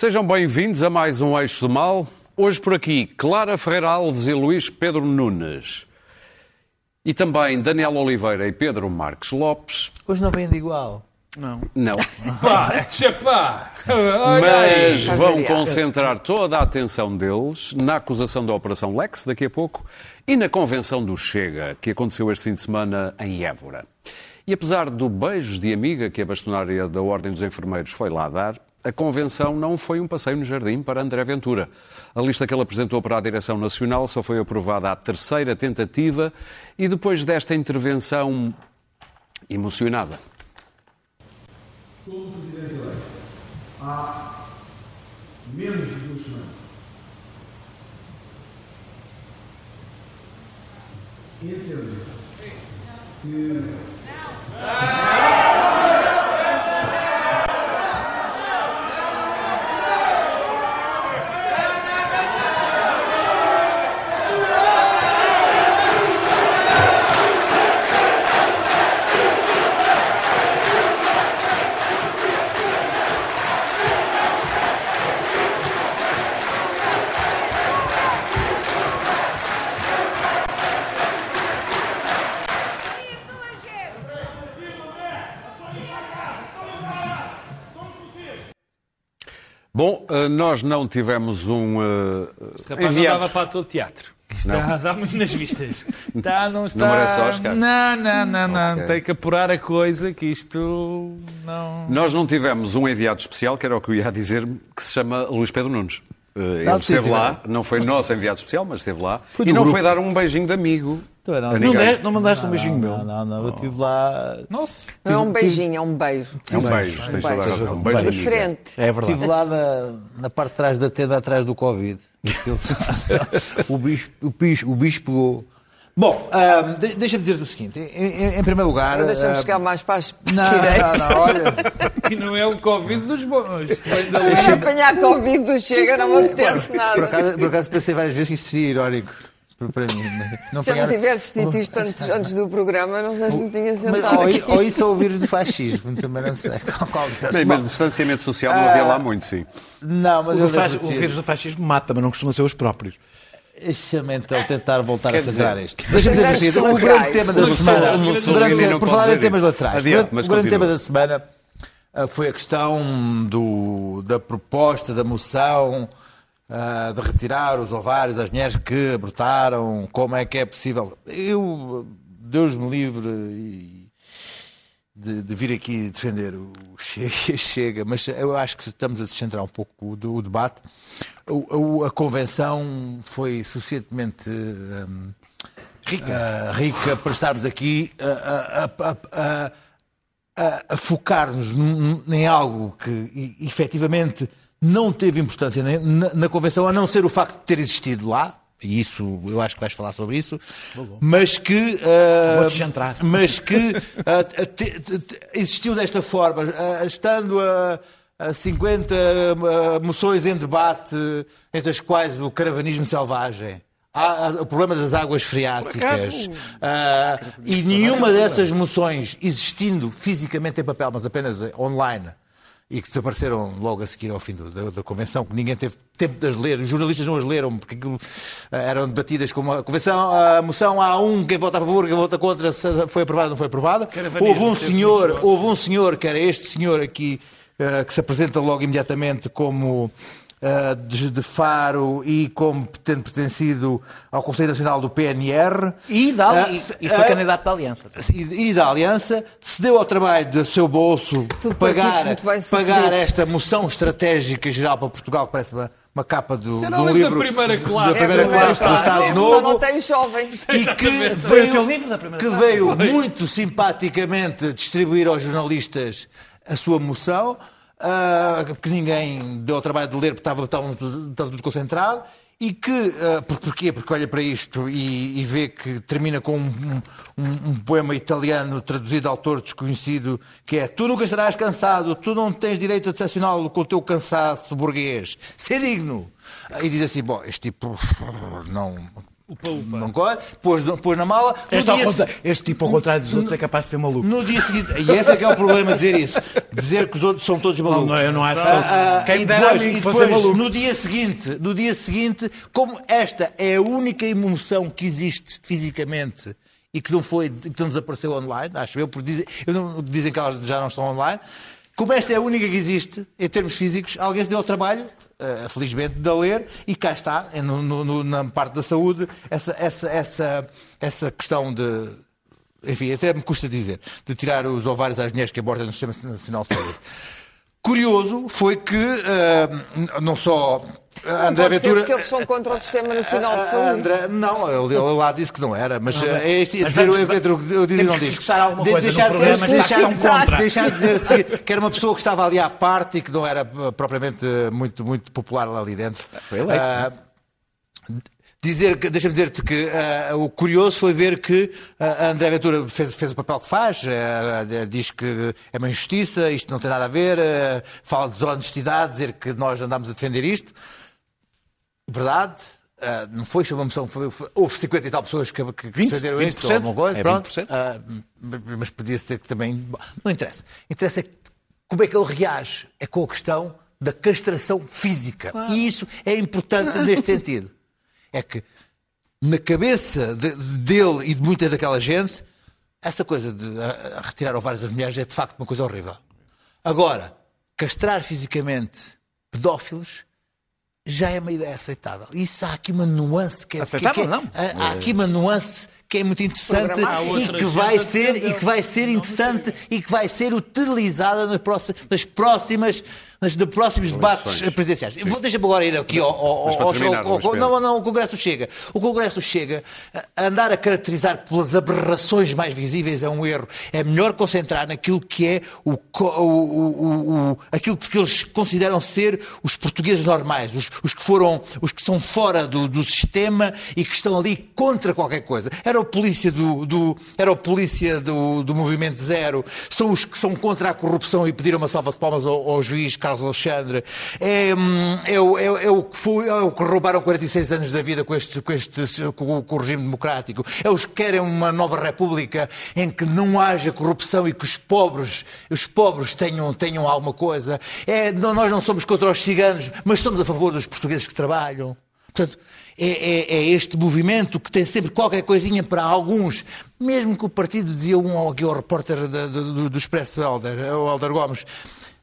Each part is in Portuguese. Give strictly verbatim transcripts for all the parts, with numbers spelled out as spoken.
Sejam bem-vindos a mais um Eixo do Mal. Hoje por aqui, Clara Ferreira Alves e Luís Pedro Nunes. E também Daniel Oliveira e Pedro Marques Lopes. Hoje não vem de igual. Não. Não. Pá, pá. Mas vão concentrar toda a atenção deles na acusação da Operação Lex, daqui a pouco, e na convenção do Chega, que aconteceu este fim de semana em Évora. E apesar do beijo de amiga que a bastonária da Ordem dos Enfermeiros foi lá dar, a convenção não foi um passeio no jardim para André Ventura. A lista que ele apresentou para a Direção Nacional só foi aprovada à terceira tentativa e depois desta intervenção emocionada. Todo o Presidente eleito, há menos de duas semanas, entendeu que... Não! Bom, nós não tivemos um uh, este rapaz enviado. Não dava para todo o teatro. Está não. A dar muito nas vistas. Está, não está... Não merece Oscar. Não, não, não, não. Okay. Tem que apurar a coisa que isto não... Nós não tivemos um enviado especial, que era o que eu ia dizer, que se chama Luís Pedro Nunes. Uh, ele não, esteve tive, lá, não foi nosso enviado especial, mas esteve lá. Foi e não grupo. Foi dar um beijinho de amigo. Não, não, não, deste, não mandaste não, um beijinho não, meu? Não, não, não, eu estive lá... Nossa. Não é um beijinho, é um beijo. É um beijo, tens toda a razão. Um beijo diferente. É verdade. Estive lá na, na parte de trás da tenda, atrás do Covid. o, bicho, o, bicho, o bicho pegou... Bom, um, de, deixa-me dizer-te o seguinte. Em, em primeiro lugar... Não deixa-me um... chegar mais para as... Não, não, não, olha... Que não é o Covid dos bons. Deixa-me apanhar Covid do Chega, não me apetece nada. Por acaso, por acaso pensei várias vezes que isso seria irónico. Para mim, não se eu não tivesse dito isto antes, antes do programa, não sei se me tinha sentado. Mas, ou, ou isso a ouvires do fascismo, também não sei. Qual, qual bem, mas distanciamento social não havia ah, lá muito, sim. Não, mas o, faz, o vírus do fascismo mata, mas não costumam ser os próprios. Deixa-me então tentar voltar a centrar isto. Deixa-me dizer assim, o grande tema da semana, por falar em temas laterais, o grande tema da semana foi a questão do, da proposta, da moção. Uh, de retirar os ovários às mulheres que abortaram, como é que é possível? Eu, Deus me livre de, de vir aqui defender o Chega, Chega, mas eu acho que estamos a descentrar um pouco do, do debate. O, a convenção foi suficientemente um, rica. Uh, rica para estarmos aqui a, a, a, a, a, a focar-nos em algo que efetivamente não teve importância na, na Convenção, a não ser o facto de ter existido lá, e isso, eu acho que vais falar sobre isso, Valor. mas que... Uh, Vou-te entrar. Mas que uh, te, te, te, existiu desta forma, uh, estando a, a cinquenta uh, moções em debate, entre as quais o caravanismo selvagem, há, há, o problema das águas freáticas, uh, e nenhuma dessas moções existindo fisicamente em papel, mas apenas online, e que desapareceram logo a seguir ao fim do, da, da Convenção, que ninguém teve tempo de as ler, os jornalistas não as leram, porque aquilo, uh, eram debatidas como a Convenção, a moção há um, quem vota a favor, quem vota contra, se foi aprovada ou não foi aprovada. Houve um senhor, houve um senhor, que era este senhor aqui, uh, que se apresenta logo imediatamente como uh, de, de Faro e como tendo pertencido ao Conselho Nacional do P N R. E, da, uh, e, e foi uh, candidato da Aliança. E, e da Aliança, se deu ao trabalho do seu bolso Tudo pagar, pagar esta moção estratégica geral para Portugal, que parece uma, uma capa do, do livro da primeira classe, da primeira é classe do Estado é Novo, não tem jovens. E que veio, livro da que veio muito simpaticamente distribuir aos jornalistas a sua moção, Uh, que ninguém deu ao trabalho de ler porque estava, estava, estava tudo concentrado e que, uh, porquê? Porque olha para isto e, e vê que termina com um, um, um poema italiano traduzido de autor desconhecido que é: tu nunca estarás cansado, tu não tens direito a decepcioná-lo com o teu cansaço burguês, ser digno. E diz assim, bom, este tipo não... Upa, upa. Não corre, pôs, pôs na mala. Este, dia, contra... este tipo, ao contrário dos outros, no, é capaz de ser maluco. No dia seguinte, e esse é que é o problema, dizer isso. Dizer que os outros são todos malucos. Não, não, eu não acho. Ah, ah, quem e depois, e depois no, dia seguinte, no dia seguinte, como esta é a única emoção que existe fisicamente e que não, foi, que não desapareceu online, acho eu, porque dizem, eu não, dizem que elas já não estão online, como esta é a única que existe, em termos físicos, alguém se deu ao trabalho... Uh, felizmente, de a ler, e cá está, no, no, na parte da saúde, essa, essa, essa, essa questão de, enfim, até me custa dizer, de tirar os ovários às mulheres que abortam no Sistema Nacional de Saúde. Curioso foi que, uh, não só... Não André Ventura, que eles são contra o Sistema Nacional de Saúde. André, não, ele, ele lá disse que não era, mas, não, mas é este, mas dizer vamos, o Ventura eu disse não disse. De, deixar, deixar, deixar, deixar de dizer assim, que era uma pessoa que estava ali à parte e que não era propriamente muito, muito popular lá ali dentro. Foi eleito. Uh, Dizer, deixa-me dizer-te que uh, o curioso foi ver que uh, André Ventura fez, fez o papel que faz, uh, uh, diz que é uma injustiça, isto não tem nada a ver, uh, fala de desonestidade, dizer que nós andámos a defender isto. Verdade, uh, não foi, foi uma moção, foi, foi, houve cinquenta e tal pessoas que, que vinte, defenderam vinte por cento, isto, ou alguma coisa, é pronto, uh, mas podia ser que também... Bom, não interessa, interessa é como é que ele reage, é com a questão da castração física, claro. E isso é importante neste sentido. É que na cabeça de, de, dele e de muita daquela gente, essa coisa de a, a retirar ovários às mulheres é de facto uma coisa horrível. Agora, castrar fisicamente pedófilos já é uma ideia aceitável. Isso há aqui uma nuance que é, aceitável, que é, que é não? Há aqui uma nuance que é muito interessante e que, vai ser, e que vai ser interessante e que vai ser utilizada nas próximas, nas próximas nos próximos debates presidenciais. Deixa-me agora ir aqui ao, ao, ao, terminar, ao, ao não, não, o Congresso Chega. O Congresso Chega a andar a caracterizar pelas aberrações mais visíveis é um erro. É melhor concentrar naquilo que é o, o, o, o, aquilo que eles consideram ser os portugueses normais, os, os que foram, os que são fora do, do sistema e que estão ali contra qualquer coisa. Era o polícia do, do, era o polícia do, do Movimento Zero, são os que são contra a corrupção e pediram uma salva de palmas ao, ao juiz Carlos Alexandre, é, é, é, é, o que foi, é o que roubaram quarenta e seis anos da vida com, este, com, este, com o regime democrático, é os que querem uma nova república em que não haja corrupção e que os pobres, os pobres tenham, tenham alguma coisa, é, não, nós não somos contra os ciganos, mas somos a favor dos portugueses que trabalham. Portanto, é, é, é este movimento que tem sempre qualquer coisinha para alguns, mesmo que o partido, dizia um aqui ao repórter da, do, do Expresso, o Helder Gomes,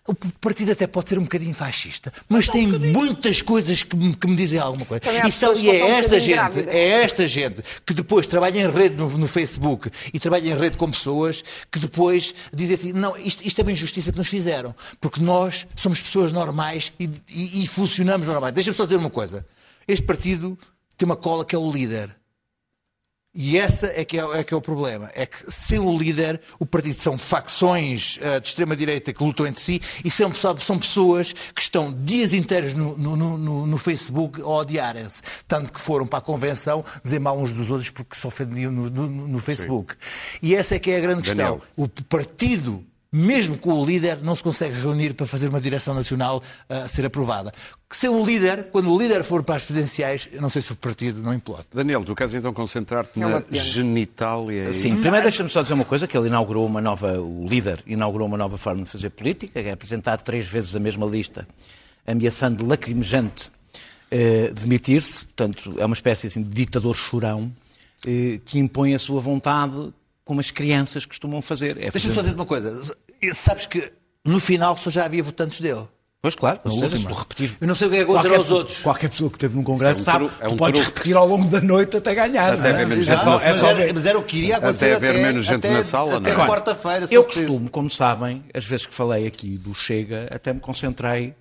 o partido até pode ser um bocadinho fascista, mas não, tem um muitas coisas que me, que me dizem alguma coisa. E, são, e é, esta um gente, grávida. é esta gente que depois trabalha em rede no, no Facebook e trabalha em rede com pessoas que depois dizem assim, não, isto, isto é uma injustiça que nos fizeram, porque nós somos pessoas normais e, e, e funcionamos normais. Deixa-me só dizer uma coisa. Este partido tem uma cola que é o líder. E esse é que é, é que é o problema, é que sem o líder o partido são facções uh, de extrema-direita que lutam entre si e são, são pessoas que estão dias inteiros no, no, no, no Facebook a odiarem-se, tanto que foram para a convenção dizer mal uns dos outros porque se ofendiam no, no, no Facebook. Sim. E essa é que é a grande Daniel. questão. O partido, mesmo com o líder, não se consegue reunir para fazer uma direção nacional uh, ser aprovada. Que sem o líder, quando o líder for para as presidenciais, eu não sei se o partido não implode. Daniel, tu queres então concentrar-te é na genitália? Sim, e... primeiro deixa-me só dizer uma coisa, que ele inaugurou uma nova, o líder inaugurou uma nova forma de fazer política, que é apresentar três vezes a mesma lista, ameaçando lacrimejante uh, demitir-se, portanto é uma espécie assim, de ditador chorão uh, que impõe a sua vontade como as crianças costumam fazer. É Deixa-me fazer... só dizer uma coisa. Sabes que no final só já havia votantes dele. Pois claro, não seja, se repetir. Eu não sei o que é contra os outros. Qualquer pessoa que teve num congresso sabe, é um é um tu podes repetir ao longo da noite até ganhar. Até haver menos gente na sala. Mas era o que iria acontecer até haver menos gente na sala, não é? Até quarta-feira. Eu costumo, como sabem, as vezes que falei aqui do Chega, até me concentrei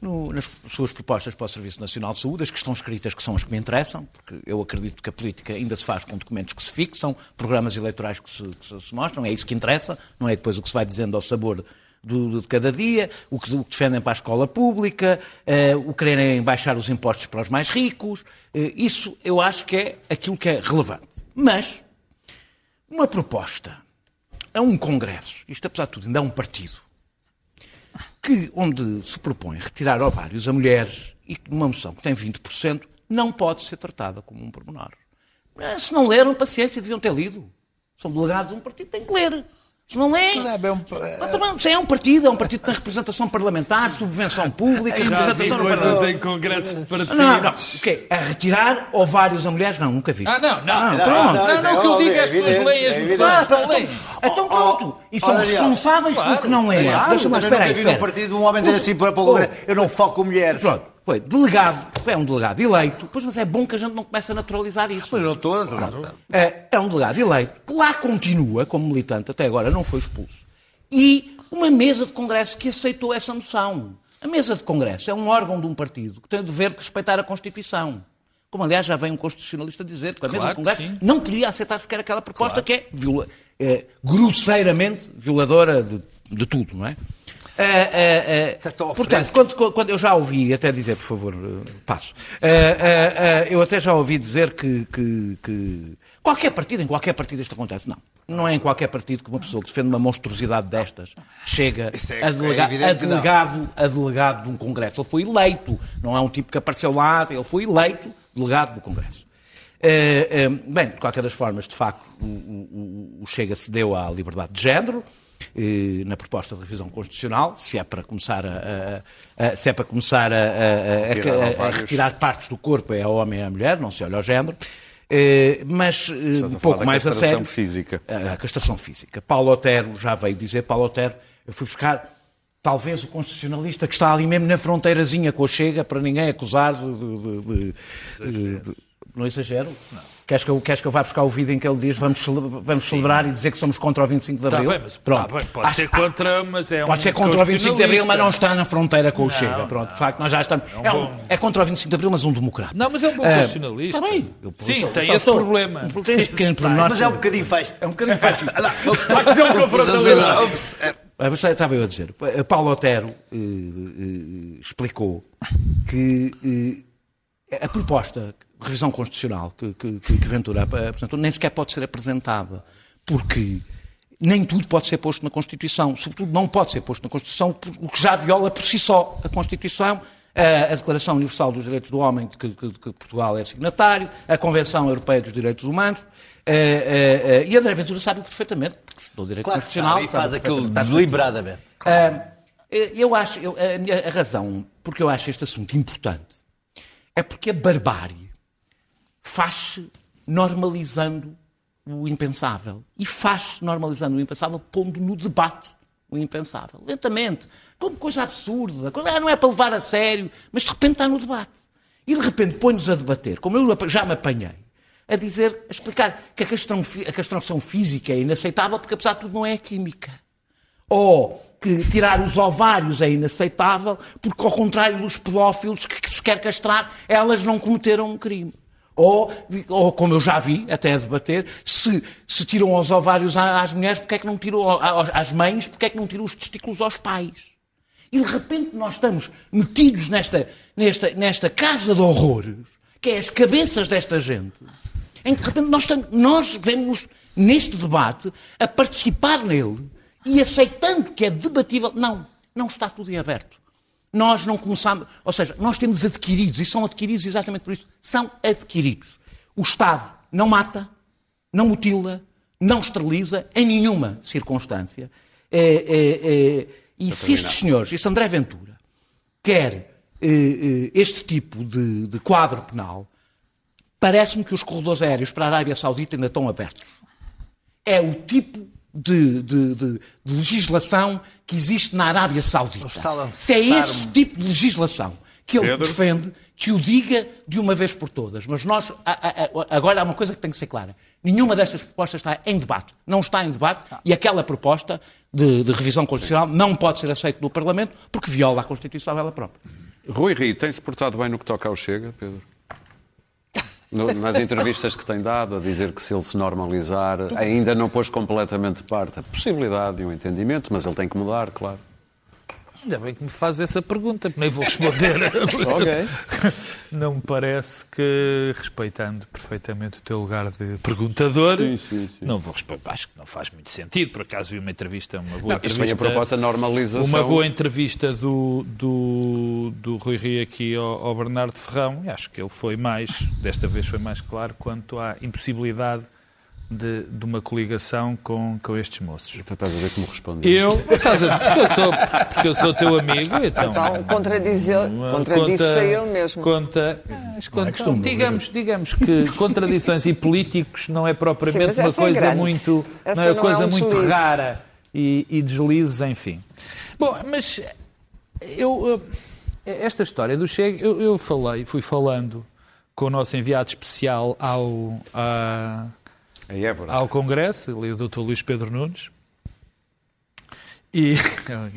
no, nas suas propostas para o Serviço Nacional de Saúde, as que estão escritas que são as que me interessam, porque eu acredito que a política ainda se faz com documentos que se fixam, programas eleitorais que se, que se mostram, é isso que interessa, não é depois o que se vai dizendo ao sabor do, do, de cada dia, o que, o que defendem para a escola pública, eh, o quererem baixar os impostos para os mais ricos, eh, isso eu acho que é aquilo que é relevante. Mas, uma proposta a um congresso, isto apesar de tudo ainda é um partido, que onde se propõe retirar ovários a mulheres e uma moção que tem vinte por cento não pode ser tratada como um pormenor. Se não leram, paciência, deviam ter lido. São delegados de um partido, têm que ler. Se não leem, é um partido, é um partido que tem representação parlamentar, subvenção pública, já representação vi no Parlamento. Em congressos de partidos. Não, não, não. Okay. A retirar ovários a mulheres? Não, nunca vi. Ah, não, não. Ah, pronto. Não, não, não, não, não, que eu digo é as pessoas leem as mudanças. Então pronto. E são responsáveis pelo que não leem. Deixa-me espera aí. Um partido, um homem diz assim para o governo, eu não falo com mulheres. Pronto. Foi delegado, é um delegado eleito, pois, mas é bom que a gente não comece a naturalizar isso. Pois não estou, não estou. É, é um delegado eleito, que lá continua como militante, até agora não foi expulso. E uma mesa de congresso que aceitou essa noção. A mesa de congresso é um órgão de um partido que tem o dever de respeitar a Constituição. Como, aliás, já vem um constitucionalista dizer que a mesa claro de congresso não podia aceitar sequer aquela proposta claro. que é, viola, é grosseiramente violadora de, de tudo, não é? Uh, uh, uh, portanto, quando, quando eu já ouvi até dizer, por favor, uh, passo, uh, uh, uh, eu até já ouvi dizer que, que, que qualquer partido, em qualquer partido isto acontece. Não, não é em qualquer partido que uma pessoa que defende uma monstruosidade destas chega é, a, delega, é a, delegado, a delegado de um congresso. Ele foi eleito, não é um tipo que apareceu lá, ele foi eleito delegado do congresso. Uh, uh, bem, de qualquer das formas, de facto, o, o, o Chega cedeu à liberdade de género na proposta de revisão constitucional, se é para começar a, a, a, se é para começar a, a, a, a, a retirar partes do corpo, é a homem e a mulher, não se olha ao género, mas um pouco mais a sério. A castração física. A castração física. Paulo Otero já veio dizer, Paulo Otero, eu fui buscar talvez o constitucionalista que está ali mesmo na fronteirazinha com o Chega, para ninguém acusar de... de, de, de não exagero? Não. Queres que eu, queres que eu vá buscar o vídeo em que ele diz vamos, cele, vamos celebrar e dizer que somos contra o vinte e cinco de Abril? Tá bem, mas, pronto. Tá bem, pode Acho, ser contra, mas é um Pode ser contra o vinte e cinco de Abril, mas não está na fronteira com não, o Chega. Pronto, não, de facto, nós já estamos... É, um é, um, bom... é contra o vinte e cinco de Abril, mas um democrata. Não, mas é um bom constitucionalista. Está bem. Eu, Sim, só, tem só esse problema. Um, tem esse pequeno problema. Mas é um bocadinho faz. É um bocadinho faz. Vai fazer um confronto. Estava eu a dizer. Paulo Otero uh, uh, explicou que uh, a proposta... revisão constitucional que, que, que Ventura apresentou, nem sequer pode ser apresentada, porque nem tudo pode ser posto na Constituição, sobretudo não pode ser posto na Constituição, o que já viola por si só a Constituição, a, a Declaração Universal dos Direitos do Homem, de que, de que Portugal é signatário, a Convenção Europeia dos Direitos Humanos, a, a, a, e André Ventura sabe perfeitamente, porque estudou Direito claro, Constitucional. Sabe, e faz sabe aquilo deliberadamente. Ah, eu acho, eu, a minha a razão, porque eu acho este assunto importante, é porque a barbárie faz-se normalizando o impensável. E faz-se normalizando o impensável, pondo no debate o impensável. Lentamente, como coisa absurda, não é para levar a sério, mas de repente está no debate. E de repente põe-nos a debater, como eu já me apanhei, a dizer, a explicar que a castração física é inaceitável porque apesar de tudo não é química. Ou que tirar os ovários é inaceitável porque ao contrário dos pedófilos que se quer castrar, elas não cometeram um crime. Ou, ou, como eu já vi, até a debater, se, se tiram os ovários às mulheres, porque é que não tiram às mães, porque é que não tiram os testículos aos pais? E de repente nós estamos metidos nesta, nesta, nesta casa de horrores, que é as cabeças desta gente, em que de repente nós, estamos, nós vemos neste debate a participar nele e aceitando que é debatível. Não, não está tudo em aberto. Nós não começamos, ou seja, nós temos adquiridos, e são adquiridos exatamente por isso, são adquiridos. O Estado não mata, não mutila, não esteriliza, em nenhuma circunstância. É, é, é, e Vou se terminar. estes senhores, este André Ventura, quer é, é, este tipo de, de quadro penal, parece-me que os corredores aéreos para a Arábia Saudita ainda estão abertos. É o tipo... De, de, de, de legislação que existe na Arábia Saudita. Se é esse tipo de legislação que ele Pedro. defende, que o diga de uma vez por todas. Mas nós, a, a, a, agora há uma coisa que tem que ser clara. Nenhuma destas propostas está em debate. Não está em debate ah. e aquela proposta de, de revisão constitucional Sim. não pode ser aceita pelo Parlamento porque viola a Constituição ela própria. Rui Rio, tem-se portado bem no que toca ao Chega, Pedro? Nas entrevistas que tem dado, a dizer que se ele se normalizar, ainda não pôs completamente de parte a possibilidade de um entendimento, mas ele tem que mudar, claro. Ainda bem que me fazes essa pergunta, porque nem vou responder. Okay. Não me parece que, respeitando perfeitamente o teu lugar de perguntador, sim, sim, sim. não vou responder. Acho que não faz muito sentido. Por acaso vi uma entrevista, uma boa não, entrevista. Isto vem a proposta de normalização. Uma boa entrevista do, do, do Rui Rio aqui ao, ao Bernardo Ferrão. Acho que ele foi mais, desta vez foi mais claro, quanto à impossibilidade De, de uma coligação com, com estes moços. Então estás a ver como respondes. Eu? Estás a ver, porque eu sou, porque eu sou teu amigo. Então, então contradiz-se conta, a ele mesmo. Conta, mas conta, é costume, digamos, digamos que contradições e políticos não é propriamente Sim, uma coisa é muito, não é uma não coisa é um muito deslize. rara e, e deslizes, enfim. Bom, mas eu, esta história do Chega, eu, eu falei, fui falando com o nosso enviado especial ao... A, ao Congresso, ali o doutor Luís Pedro Nunes, e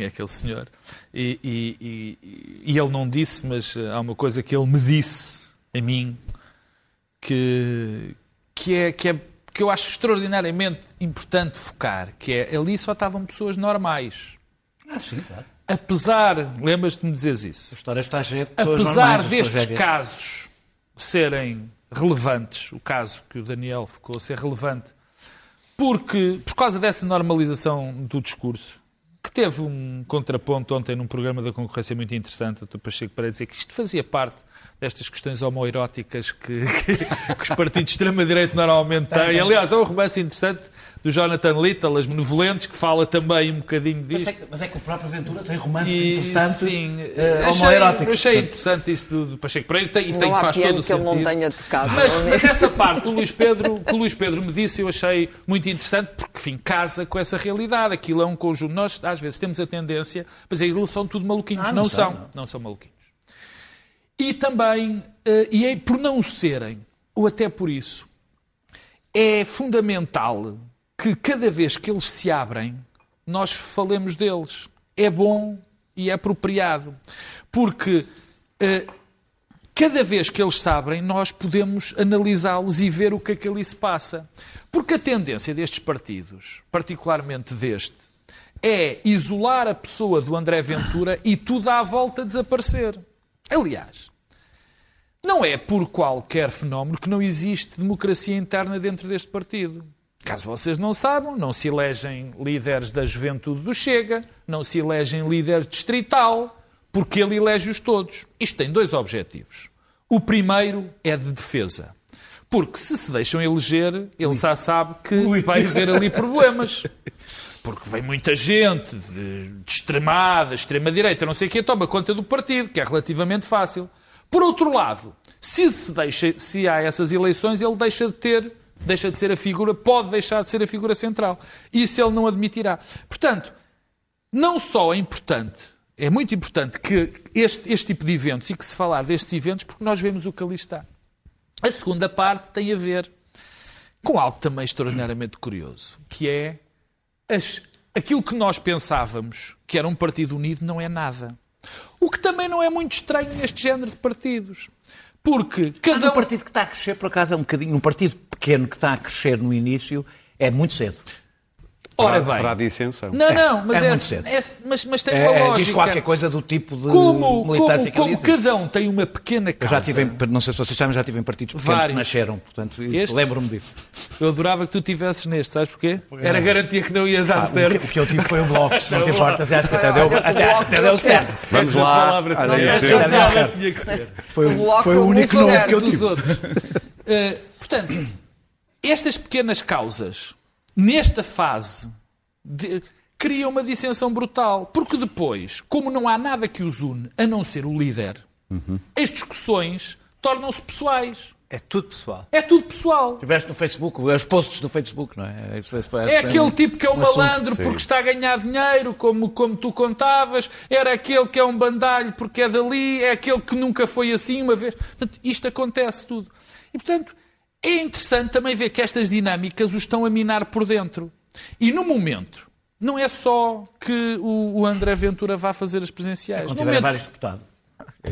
é aquele senhor, e, e, e, e ele não disse, mas há uma coisa que ele me disse a mim, que, que, é, que, é, que eu acho extraordinariamente importante focar, que é, ali só estavam pessoas normais. Ah, sim, claro. Apesar, lembras-te de me dizeres isso? A história está cheia de pessoas normais. Apesar destes casos serem... relevantes, o caso que o Daniel ficou a ser relevante, porque, por causa dessa normalização do discurso, que teve um contraponto ontem num programa da concorrência muito interessante, o Pacheco, para dizer que isto fazia parte destas questões homoeróticas que, que, que os partidos de extrema-direita normalmente têm. Aliás, há um romance interessante do Jonathan Little, As Benevolentes, que fala também um bocadinho disso. Mas é que, mas é que o próprio Ventura tem romances e, interessantes sim, uh, homoeróticos. Eu achei interessante isso do, do Pacheco Pereira e tem, não faz todo o sentido. Ele não tenha tocado, mas, mas essa parte que o, Luís Pedro, que o Luís Pedro me disse eu achei muito interessante porque, enfim, casa com essa realidade. Aquilo é um conjunto. Nós, às vezes, temos a tendência, mas eles são tudo maluquinhos. Ah, não, não são. Não. não são maluquinhos. E também, uh, e é, por não o serem, ou até por isso, é fundamental... que cada vez que eles se abrem, nós falemos deles. É bom e é apropriado. Porque eh, cada vez que eles se abrem, nós podemos analisá-los e ver o que é que ali se passa. Porque a tendência destes partidos, particularmente deste, é isolar a pessoa do André Ventura e tudo à volta desaparecer. Aliás, não é por qualquer fenómeno que não existe democracia interna dentro deste partido. Caso vocês não saibam, não se elegem líderes da juventude do Chega, não se elegem líder distrital, porque ele elege-os todos. Isto tem dois objetivos. O primeiro é de defesa. Porque se se deixam eleger, ele já sabe que Ui. vai haver ali problemas. Porque vem muita gente de, de extremada, extrema-direita, não sei o que, toma conta do partido, que é relativamente fácil. Por outro lado, se, se, deixa, se há essas eleições, ele deixa de ter... deixa de ser a figura, pode deixar de ser a figura central. Isso ele não admitirá. Portanto, não só é importante, é muito importante que este, este tipo de eventos e que se falar destes eventos, porque nós vemos o que ali está. A segunda parte tem a ver com algo também extraordinariamente curioso, que é as, aquilo que nós pensávamos que era um partido unido não é nada. O que também não é muito estranho neste género de partidos. Porque cada um... um partido que está a crescer, por acaso, é um bocadinho... Um partido pequeno que está a crescer no início é muito cedo. Ora bem... Para a dissensão. Não, não, mas, é, é muito cedo. É, mas, mas tem uma é, lógica... Diz qualquer coisa do tipo de como, militância como, que Como cada um tem uma pequena casa... Eu já tive em, não sei se vocês sabem, já tive em partidos pequenos Vários. que nasceram, portanto, lembro-me disso. Eu adorava que tu tivesses neste, sabes porquê? Porque era garantia que não ia dar ah, certo. O que, o que eu tive foi um bloco, se não te importas, acho que até deu, até, acho que até deu certo. Vamos Esta lá. Palavra, não, não, acho que até deu certo. Tinha que ser. Foi o, foi o único novo que eu tive. Uh, portanto, estas pequenas causas, nesta fase, de, criam uma dissensão brutal. Porque depois, como não há nada que os une, a não ser o líder, uhum. as discussões tornam-se pessoais. É tudo pessoal. É tudo pessoal. Tiveste no Facebook, os posts do Facebook, não é? Isso foi, é aquele um, tipo que é um, um malandro assunto, porque está a ganhar dinheiro, como, como tu contavas. Era aquele que é um bandalho porque é dali. É aquele que nunca foi assim uma vez. Portanto, isto acontece tudo. E, portanto, é interessante também ver que estas dinâmicas os estão a minar por dentro. E, no momento, não é só que o, o André Ventura vá fazer as presenciais. É, no momento, vários deputados.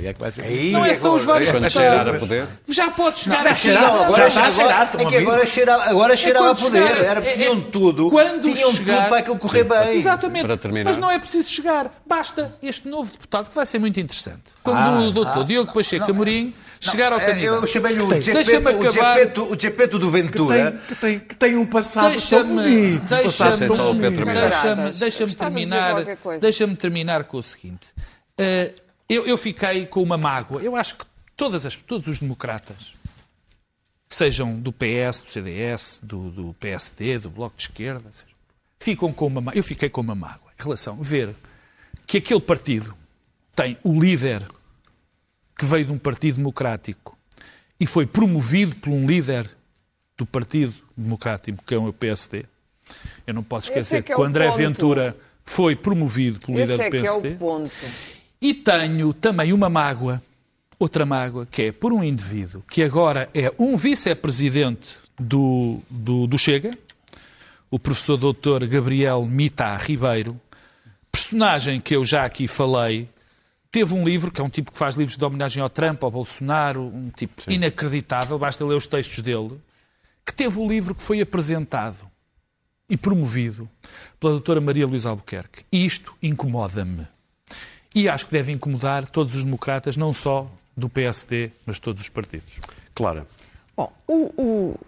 É que vai ser... Aí, não é só os vários deputados. Cheirar a poder. Já pode chegar não, a cheirar. Não, agora já está a é agora cheirava, agora cheirava é a poder. Chegar, era, pediam é, tudo. Tinham chegar, tudo para aquilo correr bem. Exatamente. Para terminar. Mas não é preciso chegar. Basta este novo deputado, que vai ser muito interessante. Quando ah, o doutor ah, Diogo Pacheco Amorim chegar ao candidato. Eu chamei-lhe o Gepeto, o Gepeto do Ventura. Que tem, que tem, que tem um passado tão bonito. Deixa-me terminar. Deixa-me terminar com o seguinte. Eu, eu fiquei com uma mágoa. Eu acho que todas as, todos os democratas, sejam do P S, do C D S, do, do P S D, do Bloco de Esquerda, sejam, ficam com uma mágoa. Eu fiquei com uma mágoa em relação a ver que aquele partido tem o líder que veio de um partido democrático e foi promovido por um líder do Partido Democrático, que é o P S D. Eu não posso esquecer é que, é que o André ponto. Ventura foi promovido por um líder é do P S D. Que é o ponto. E tenho também uma mágoa, outra mágoa, que é por um indivíduo que agora é um vice-presidente do, do, do Chega, o professor doutor Gabriel Mitá Ribeiro, personagem que eu já aqui falei, teve um livro, que é um tipo que faz livros de homenagem ao Trump, ao Bolsonaro, um tipo Sim. inacreditável, basta ler os textos dele, que teve um livro que foi apresentado e promovido pela doutora Maria Luísa Albuquerque. E isto incomoda-me. E acho que deve incomodar todos os democratas, não só do P S D, mas todos os partidos. Clara. Bom, o, o,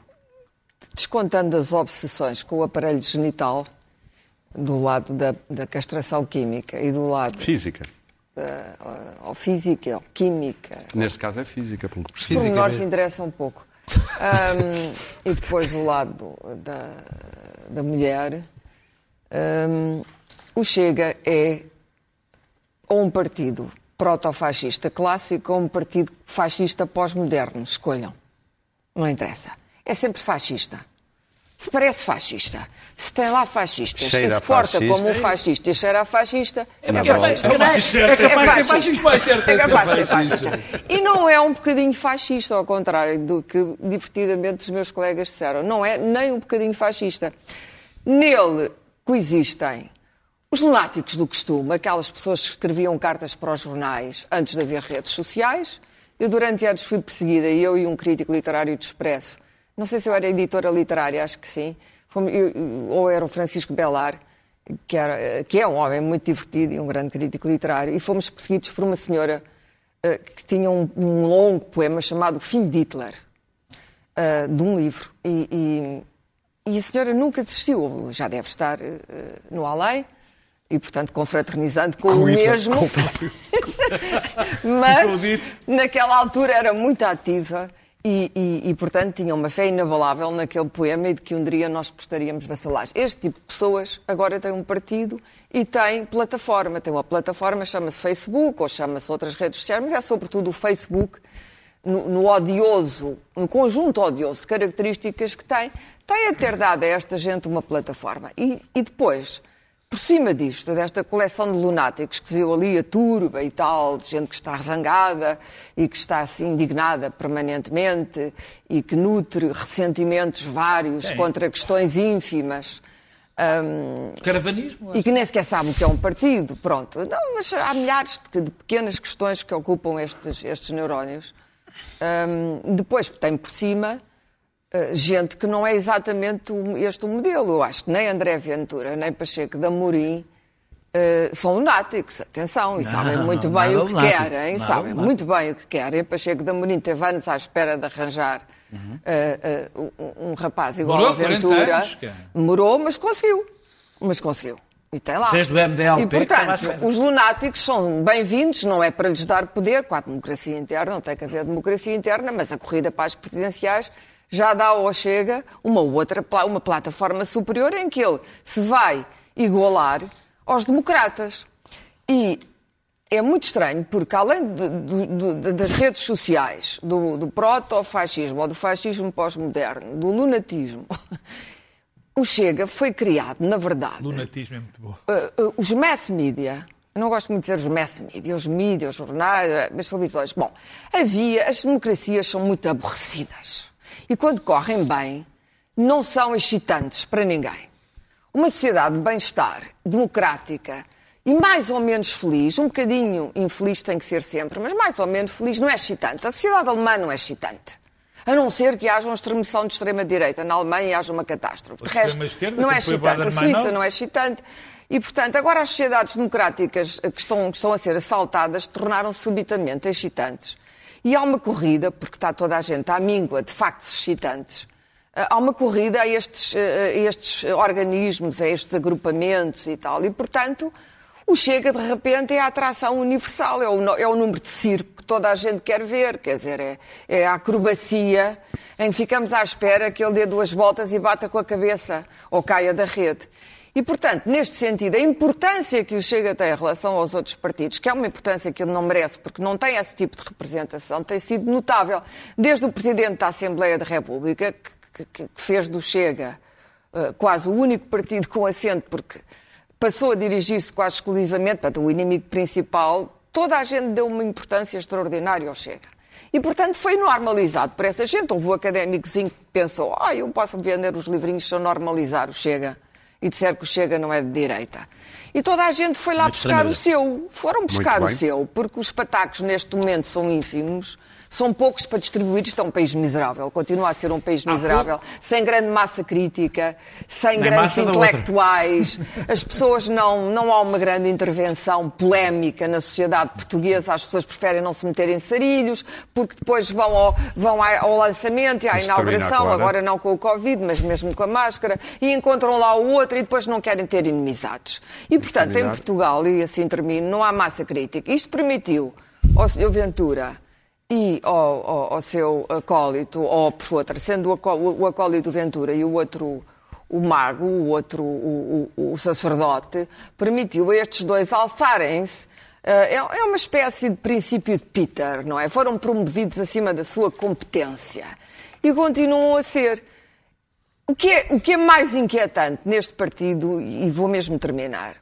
descontando as obsessões com o aparelho genital, do lado da, da castração química e do lado... Física. Da, ou física, ou química. Neste ou, caso é física, pelo que precisa. Os menores interessam um pouco. um, e depois o lado da, da mulher. Um, o Chega é... ou um partido proto-fascista clássico ou um partido fascista pós-moderno. Escolham. Não interessa. É sempre fascista. Se parece fascista, se tem lá fascistas, cheira se porta fascista, como um fascista e cheira a fascista, é, é fascista. É capaz de ser fascista. Mais certo é capaz de ser fascista. E não é um bocadinho fascista, ao contrário do que divertidamente os meus colegas disseram. Não é nem um bocadinho fascista. Nele coexistem os lunáticos do costume, aquelas pessoas que escreviam cartas para os jornais antes de haver redes sociais. Eu durante anos fui perseguida, eu e um crítico literário de Expresso. Não sei se eu era editora literária, acho que sim. Eu, ou era o Francisco Belar, que, era, que é um homem muito divertido e um grande crítico literário. E fomos perseguidos por uma senhora uh, que tinha um, um longo poema chamado Filho de Hitler, uh, de um livro. E, e, e a senhora nunca desistiu, já deve estar uh, no além. E, portanto, confraternizando com, com o Hitler, mesmo. Com... Mas, naquela altura, era muito ativa e, e, e, portanto, tinha uma fé inabalável naquele poema e de que um dia nós prestaríamos vassalagem. Este tipo de pessoas agora tem um partido e tem plataforma. Tem uma plataforma, chama-se Facebook ou chama-se outras redes sociais, mas é sobretudo o Facebook, no, no odioso, no conjunto odioso de características que tem, tem a ter dado a esta gente uma plataforma. E, e depois... Por cima disto, desta coleção de lunáticos que se viu ali a turba e tal, de gente que está zangada e que está assim indignada permanentemente e que nutre ressentimentos vários Sim. contra questões ínfimas. Um, Caravanismo? E que nem sequer sabe o que é um partido. Pronto. Não, mas há milhares de, de pequenas questões que ocupam estes, estes neurónios. Um, depois tem por cima... gente que não é exatamente este o modelo. Eu acho que nem André Ventura, nem Pacheco de Amorim uh, são lunáticos. Atenção, e não, sabem muito não, bem não, o que lunático, querem. Não, sabem não. muito bem o que querem. Pacheco de Amorim teve anos à espera de arranjar uhum. uh, uh, um rapaz igual Morou, a Ventura. Anos, Morou, mas conseguiu. Mas conseguiu. E tem lá. Desde o M D L P, e, portanto, os lunáticos são bem-vindos, não é para lhes dar poder, com a democracia interna, não tem que haver democracia interna, mas a corrida para as presidenciais já dá ao Chega uma outra uma plataforma superior em que ele se vai igualar aos democratas. E é muito estranho, porque além de, de, de, das redes sociais, do, do proto-fascismo ou do fascismo pós-moderno, do lunatismo, o Chega foi criado, na verdade... Lunatismo é muito bom. Uh, uh, os mass media... Eu não gosto muito de dizer os mass media, os mídias, os jornais, as televisões. Bom, havia... As democracias são muito aborrecidas. E quando correm bem, não são excitantes para ninguém. Uma sociedade de bem-estar, democrática, E mais ou menos feliz, um bocadinho infeliz tem que ser sempre, mas mais ou menos feliz não é excitante. A sociedade alemã não é excitante. A não ser que haja uma extremação de extrema-direita na Alemanha e haja uma catástrofe. De resto, não é excitante. A Suíça não é excitante. E, portanto, agora as sociedades democráticas que estão, que estão a ser assaltadas tornaram-se subitamente excitantes. E há uma corrida, porque está toda a gente à míngua de factos excitantes, há uma corrida a estes, a estes organismos, a estes agrupamentos e tal. E, portanto, o Chega, de repente, é a atração universal, é o, é o número de circo que toda a gente quer ver, quer dizer, é, é a acrobacia em que ficamos à espera que ele dê duas voltas e bata com a cabeça ou caia da rede. E, portanto, neste sentido, a importância que o Chega tem em relação aos outros partidos, que é uma importância que ele não merece, porque não tem esse tipo de representação, tem sido notável. Desde o Presidente da Assembleia da República, que, que, que fez do Chega uh, quase o único partido com assento, porque passou a dirigir-se quase exclusivamente, portanto, o inimigo principal, toda a gente deu uma importância extraordinária ao Chega. E, portanto, foi normalizado por essa gente. Houve um académicozinho que pensou, ah, eu posso vender os livrinhos se eu normalizar o Chega. E disseram que o Chega não é de direita. E toda a gente foi lá Muito buscar estranho. o seu. Foram buscar o seu, porque os patacos neste momento são ínfimos, são poucos para distribuir. Isto é um país miserável, continua a ser um país miserável, ah, sem grande massa crítica, sem Nem grandes intelectuais. As pessoas não, não há uma grande intervenção polémica na sociedade portuguesa. As pessoas preferem não se meterem em sarilhos, porque depois vão ao, vão ao lançamento e à inauguração, agora não com o Covid, mas mesmo com a máscara, e encontram lá o outro e depois não querem ter inimizades. E, portanto, terminar. em Portugal, e assim termino, não há massa crítica. Isto permitiu ao senhor Ventura e ao, ao, ao seu acólito, ou por outra, sendo o acólito Ventura e o outro o mago, o outro o, o, o sacerdote, permitiu a estes dois alçarem-se. É uma espécie de princípio de Peter, não é? Foram promovidos acima da sua competência e continuam a ser. O que, é, o que é mais inquietante neste partido, e vou mesmo terminar,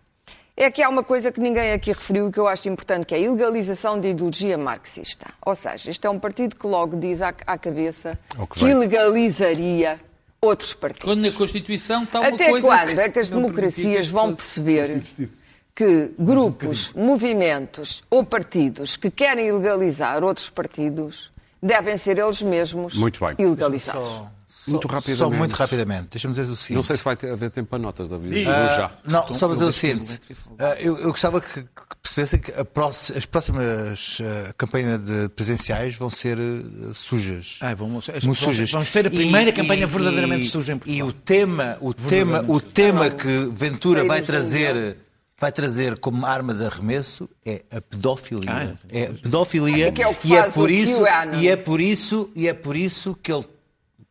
é que há uma coisa que ninguém aqui referiu e que eu acho importante, que é a ilegalização da ideologia marxista. Ou seja, este é um partido que logo diz à, à cabeça que, que ilegalizaria outros partidos. Quando na Constituição está uma Até coisa... Até quando que é que as democracias vão perceber que grupos, movimentos ou partidos que querem ilegalizar outros partidos devem ser eles mesmos Muito bem. ilegalizados? Muito rapidamente. Só muito rapidamente. Deixa-me dizer o seguinte. Não sei se vai ter, haver tempo para notas da vida. Uh, já. Não, então, só para dizer o seguinte. Uh, eu, eu gostava que, que percebessem que a próxima, as próximas uh, campanhas de presenciais vão ser uh, sujas. Ah, vamos, as, vamos, sujas. Vamos ter a primeira e, campanha e, verdadeiramente e, suja em Portugal. E o tema, o tema, o tema que Ventura vai trazer... vai trazer como arma de arremesso é a pedofilia. Ah, é a pedofilia é que é o que e, é por isso, e é por isso e é por isso que ele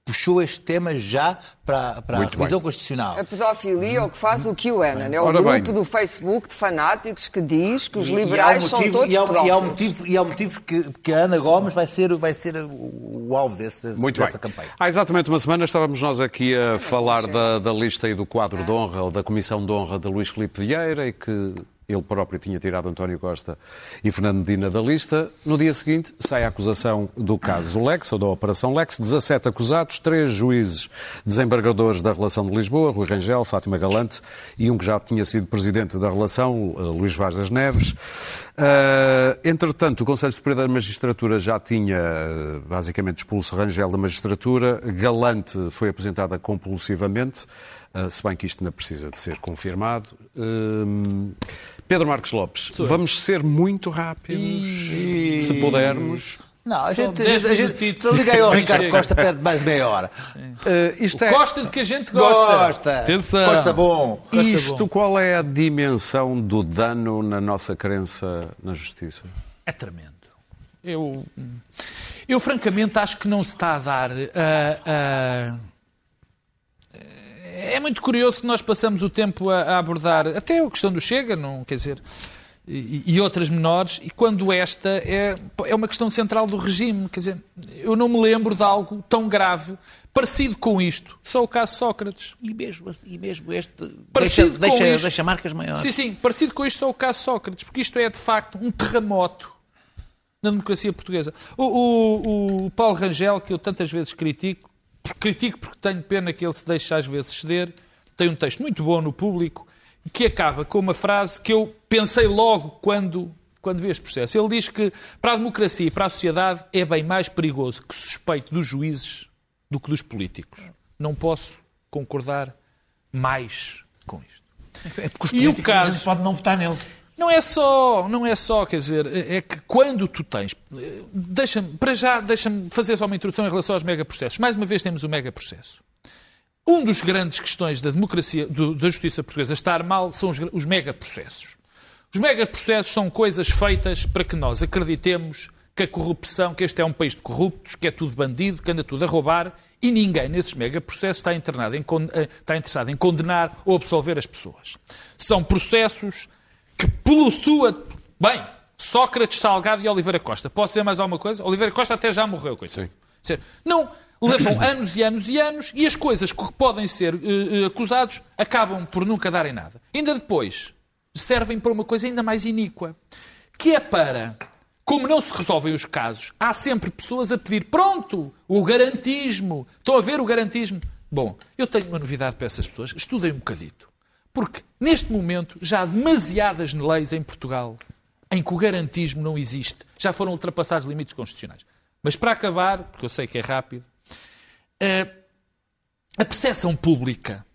puxou este tema já para, para a revisão constitucional. A pedofilia é o que faz o QAnon. É o Ora grupo bem. do Facebook de fanáticos que diz que os liberais e, e motivo, são todos e há, pedófilos. E há um motivo, e há um motivo que, que a Ana Gomes vai ser, vai ser o, o alvo desse, Muito dessa bem. campanha. Há exatamente uma semana estávamos nós aqui a falar da, da lista e do quadro de honra, ou da comissão de honra de Luís Filipe Vieira, e que ele próprio tinha tirado António Costa e Fernando Medina da lista. No dia seguinte sai a acusação do caso Lex, ou da Operação Lex, dezassete acusados, três juízes desembargadores da Relação de Lisboa, Rui Rangel, Fátima Galante, e um que já tinha sido presidente da Relação, Luís Vaz das Neves. Uh, entretanto, o Conselho Superior da Magistratura já tinha basicamente expulso Rangel da magistratura, Galante foi aposentada compulsivamente, Uh, se bem que isto não precisa de ser confirmado. Uh, Pedro Marques Lopes, Sou vamos eu. ser muito rápidos, e... se pudermos. Não, a São gente... A gente liguei ao Ricardo Costa perto de mais meia hora. Uh, isto é... Costa de que a gente gosta. Gosta. Atenção. Costa bom. Costa isto bom. Qual é a dimensão do dano na nossa crença na justiça? É tremendo. Eu, eu francamente, acho que não se está a dar... Uh, uh... É muito curioso que nós passamos o tempo a abordar até a questão do Chega, não, quer dizer, e, e outras menores, e quando esta é, é uma questão central do regime. Quer dizer, eu não me lembro de algo tão grave parecido com isto. Só o caso Sócrates. E mesmo, e mesmo este parecido deixa, deixa, isto, deixa marcas maiores. Sim, sim, parecido com isto só o caso Sócrates, porque isto é de facto um terremoto na democracia portuguesa. O, o, o Paulo Rangel, que eu tantas vezes critico, Critico porque tenho pena que ele se deixe às vezes ceder. Tem um texto muito bom no Público que acaba com uma frase que eu pensei logo quando, quando vi este processo. Ele diz que para a democracia e para a sociedade é bem mais perigoso que suspeite dos juízes do que dos políticos. Não posso concordar mais com isto. É porque os políticos, e o caso, pode não votar nele. Não é só, não é só, quer dizer, é que quando tu tens... Deixa-me, para já, deixa-me fazer só uma introdução em relação aos megaprocessos. Mais uma vez temos o megaprocesso. Um dos grandes questões da democracia, do, da justiça portuguesa estar mal são os, os megaprocessos. Os megaprocessos são coisas feitas para que nós acreditemos que a corrupção, que este é um país de corruptos, que é tudo bandido, que anda tudo a roubar, e ninguém nesses megaprocessos está, internado em, está interessado em condenar ou absolver as pessoas. São processos que, pelo sua... Bem, Sócrates, Salgado e Oliveira Costa. Posso dizer mais alguma coisa? Oliveira Costa até já morreu, coitado. Sim. Não... Levam anos e anos e anos e as coisas que podem ser uh, acusados acabam por nunca darem nada. Ainda depois servem para uma coisa ainda mais iníqua, que é para, como não se resolvem os casos, há sempre pessoas a pedir, pronto, o garantismo, estão a ver o garantismo? Bom, eu tenho uma novidade para essas pessoas, estudem um bocadito, porque neste momento já há demasiadas leis em Portugal em que o garantismo não existe, já foram ultrapassados limites constitucionais. Mas para acabar, porque eu sei que é rápido, a percepção pública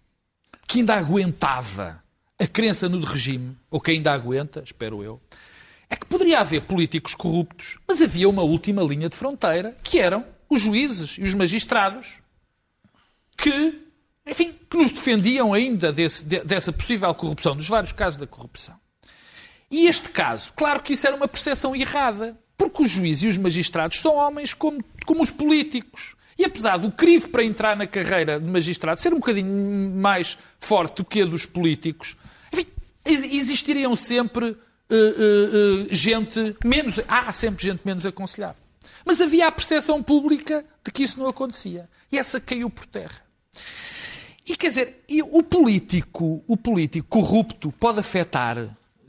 que ainda aguentava a crença no regime, ou que ainda aguenta, espero eu, é que poderia haver políticos corruptos, mas havia uma última linha de fronteira, que eram os juízes e os magistrados que, enfim, que nos defendiam ainda desse, dessa possível corrupção, dos vários casos da corrupção. E este caso, claro que isso era uma percepção errada, porque os juízes e os magistrados são homens como, como os políticos. E apesar do crivo para entrar na carreira de magistrado ser um bocadinho mais forte do que a dos políticos, enfim, existiriam sempre uh, uh, uh, gente menos... Há sempre gente menos aconselhável. Mas havia a percepção pública de que isso não acontecia. E essa caiu por terra. E quer dizer, o político, o político corrupto pode afetar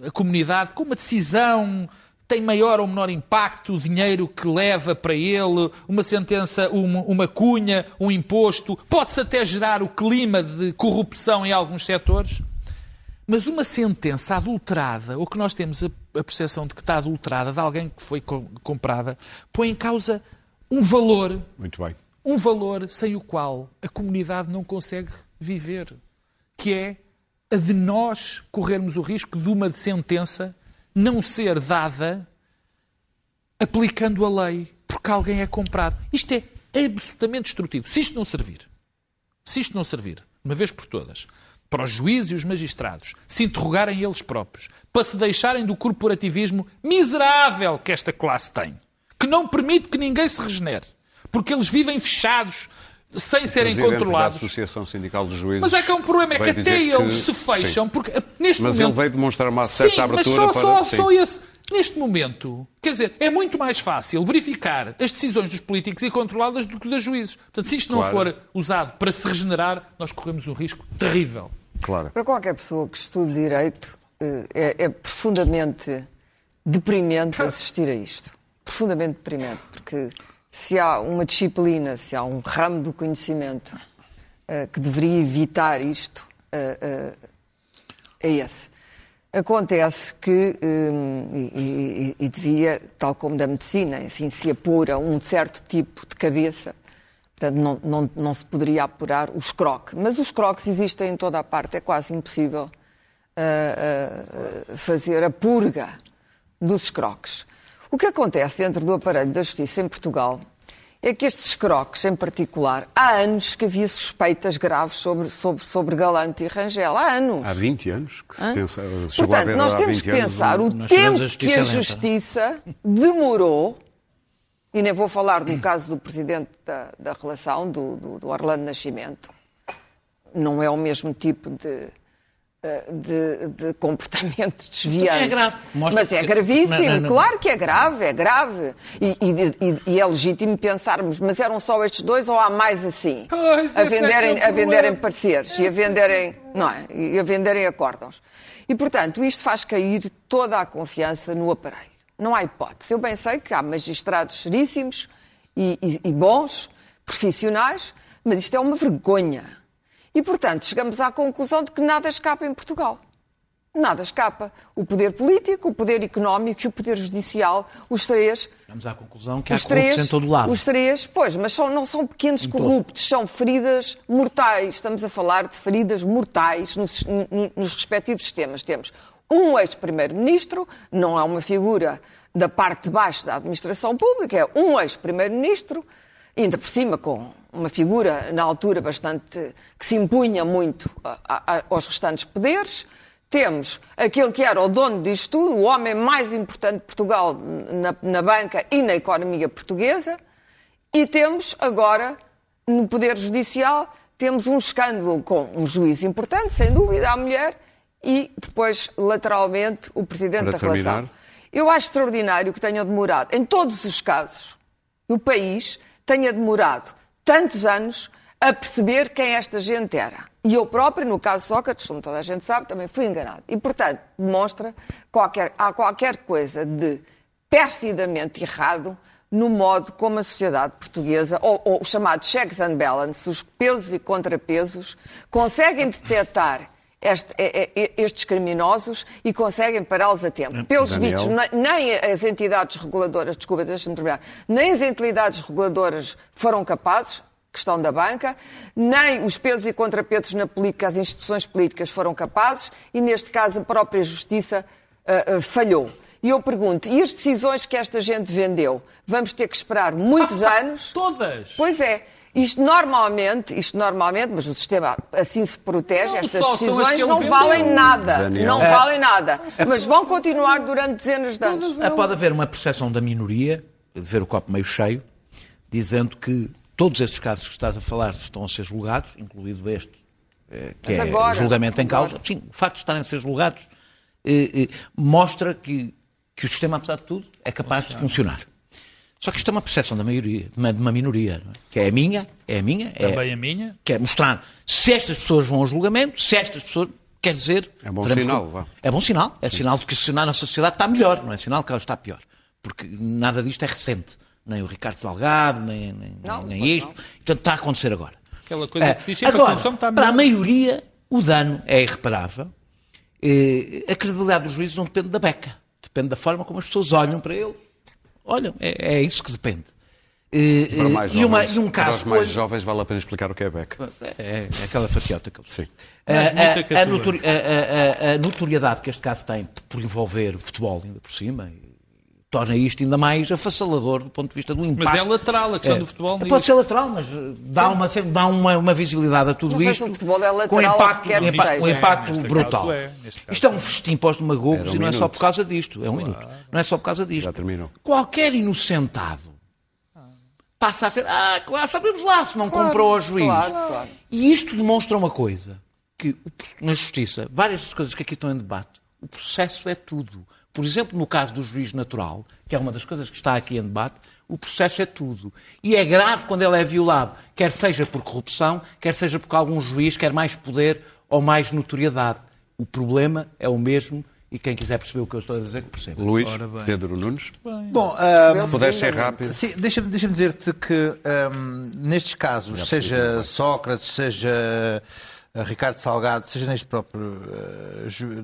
a comunidade com uma decisão... tem maior ou menor impacto, o dinheiro que leva para ele, uma sentença, uma, uma cunha, um imposto. Pode-se até gerar o clima de corrupção em alguns setores, mas uma sentença adulterada, ou que nós temos a percepção de que está adulterada, de alguém que foi comprada, põe em causa um valor, muito bem, um valor sem o qual a comunidade não consegue viver, que é a de nós corrermos o risco de uma sentença não ser dada aplicando a lei, porque alguém é comprado. Isto é absolutamente destrutivo. Se isto não servir, se isto não servir, uma vez por todas, para os juízes e os magistrados se interrogarem eles próprios, para se deixarem do corporativismo miserável que esta classe tem, que não permite que ninguém se regenere, porque eles vivem fechados, sem serem controlados. Da Associação Sindical dos Juízes. Mas é que é um problema, é que até eles se fecham, sim, porque neste mas momento... Mas ele veio demonstrar uma certa sim, abertura só, para... Só, sim, só esse. Neste momento, quer dizer, é muito mais fácil verificar as decisões dos políticos e controlá-las do que das juízes. Portanto, se isto não claro. for usado para se regenerar, nós corremos um risco terrível. Claro. Para qualquer pessoa que estude direito, é, é profundamente deprimente assistir a isto. Profundamente deprimente, porque... Se há uma disciplina, se há um ramo do conhecimento uh, que deveria evitar isto, uh, uh, é esse. Acontece que, um, e, e, e devia, tal como da medicina, enfim, se apura um certo tipo de cabeça, portanto, não, não, não se poderia apurar os croques. Mas os croques existem em toda a parte, é quase impossível uh, uh, fazer a purga dos croques. O que acontece dentro do aparelho da justiça em Portugal é que estes croques, em particular, há anos que havia suspeitas graves sobre, sobre, sobre Galante e Rangel. Há anos. Há vinte anos que se pensa... Portanto, nós temos que pensar o tempo que a justiça demorou, e nem vou falar no caso do presidente da, da relação, do, do, do Orlando Nascimento. Não é o mesmo tipo de... De, de comportamento desviante. É grave. Mas é gravíssimo, não, não, não. Claro que é grave, é grave. E, e, e é legítimo pensarmos, mas eram só estes dois ou há mais assim? Pois, a venderem, é a venderem parceiros é e a venderem, não é, e a venderem acórdãos. E, portanto, isto faz cair toda a confiança no aparelho. Não há hipótese. Eu bem sei que há magistrados seríssimos e, e, e bons, profissionais, mas isto é uma vergonha. E, portanto, chegamos à conclusão de que nada escapa em Portugal. nada escapa. O poder político, o poder económico e o poder judicial, os três... Chegamos à conclusão que há corruptos três, em todo o lado. Os três, pois, mas são, não são pequenos em corruptos, todo. São feridas mortais. Estamos a falar de feridas mortais nos, nos respectivos sistemas. Temos um ex-primeiro-ministro, não é uma figura da parte de baixo da administração pública, é um ex-primeiro-ministro, ainda por cima com uma figura, na altura, bastante que se impunha muito a, a, aos restantes poderes. Temos aquele que era o dono disto tudo, o homem mais importante de Portugal na, na banca e na economia portuguesa. E temos agora, no Poder Judicial, temos um escândalo com um juiz importante, sem dúvida, a mulher, e depois, lateralmente, o Presidente Para da terminar. Relação. Eu acho extraordinário que tenha demorado, em todos os casos, o país tenha demorado tantos anos a perceber quem esta gente era. E eu próprio, no caso Sócrates, como toda a gente sabe, também fui enganado. E, portanto, demonstra qualquer, há qualquer coisa de perfidamente errado no modo como a sociedade portuguesa, ou, ou os chamados checks and balances, os pesos e contrapesos, conseguem detectar Este, estes criminosos e conseguem pará-los a tempo. Pelos vistos, nem as entidades reguladoras, desculpa, deixa-me terminar, nem as entidades reguladoras foram capazes, questão da banca, nem os pesos e contrapesos na política, as instituições políticas foram capazes e, neste caso, a própria Justiça uh, uh, falhou. E eu pergunto, e as decisões que esta gente vendeu? Vamos ter que esperar muitos ah, anos? Todas! Pois é. Isto normalmente, isto normalmente, mas o sistema assim se protege, não, estas decisões não valem nada, Daniel. não é. valem nada, mas vão continuar durante dezenas de anos. Pode haver uma percepção da minoria, de ver o copo meio cheio, dizendo que todos esses casos que estás a falar estão a ser julgados, incluído este, que mas é agora, julgamento em causa. Agora. Sim, o facto de estarem a ser julgados eh, eh, mostra que, que o sistema, apesar de tudo, é capaz de funcionar. Só que isto é uma percepção da maioria, de uma, de uma minoria, não é? Que é a minha, é a minha. Também é, a minha. Que é mostrar se estas pessoas vão ao julgamento, se estas pessoas, quer dizer... É bom sinal, que, vá. É bom sinal, é sinal de que a nossa sociedade está melhor, não é sinal de que ela está pior. Porque nada disto é recente, nem o Ricardo Salgado, nem, nem, não, nem isto. Não. Portanto, está a acontecer agora. Aquela coisa é, que se diz é agora, que a corrupção está melhor. Para a maioria, o dano é irreparável. Eh, a credibilidade dos juízes não depende da beca, depende da forma como as pessoas olham para eles. Olha, é, é isso que depende. E, para, mais jovens, e uma, e um caso, para os mais jovens vale a pena explicar o que é beca. É, é aquela fatiota que eu disse. A, a, a, notori- a, a, a notoriedade que este caso tem por envolver futebol ainda por cima e, torna isto ainda mais avassalador do ponto de vista do impacto. Mas é lateral a questão é. do futebol. Pode isto. ser lateral, mas dá, uma, dá uma, uma visibilidade a tudo não isto. Não sei se o futebol é lateral. Com impacto, um impacto, um impacto é, brutal. É, isto é um festim para os demagogos um e não é só por causa disto. É um minuto. Não é só por causa disto. Já terminou. Qualquer inocentado passa a ser... Ah, claro, sabemos lá se não claro, comprou ao juiz. Claro, claro. E isto demonstra uma coisa. Que na Justiça, várias das coisas que aqui estão em debate, o processo é tudo. Por exemplo, no caso do juiz natural, que é uma das coisas que está aqui em debate, o processo é tudo. E é grave quando ele é violado, quer seja por corrupção, quer seja porque algum juiz quer mais poder ou mais notoriedade. O problema é o mesmo e quem quiser perceber o que eu estou a dizer, que perceba. Luís Pedro Nunes. Bom, uh, se puder ser rápido. Sim, deixa-me, deixa-me dizer-te que um, nestes casos, seja Sócrates, seja... Ricardo Salgado, seja neste próprio,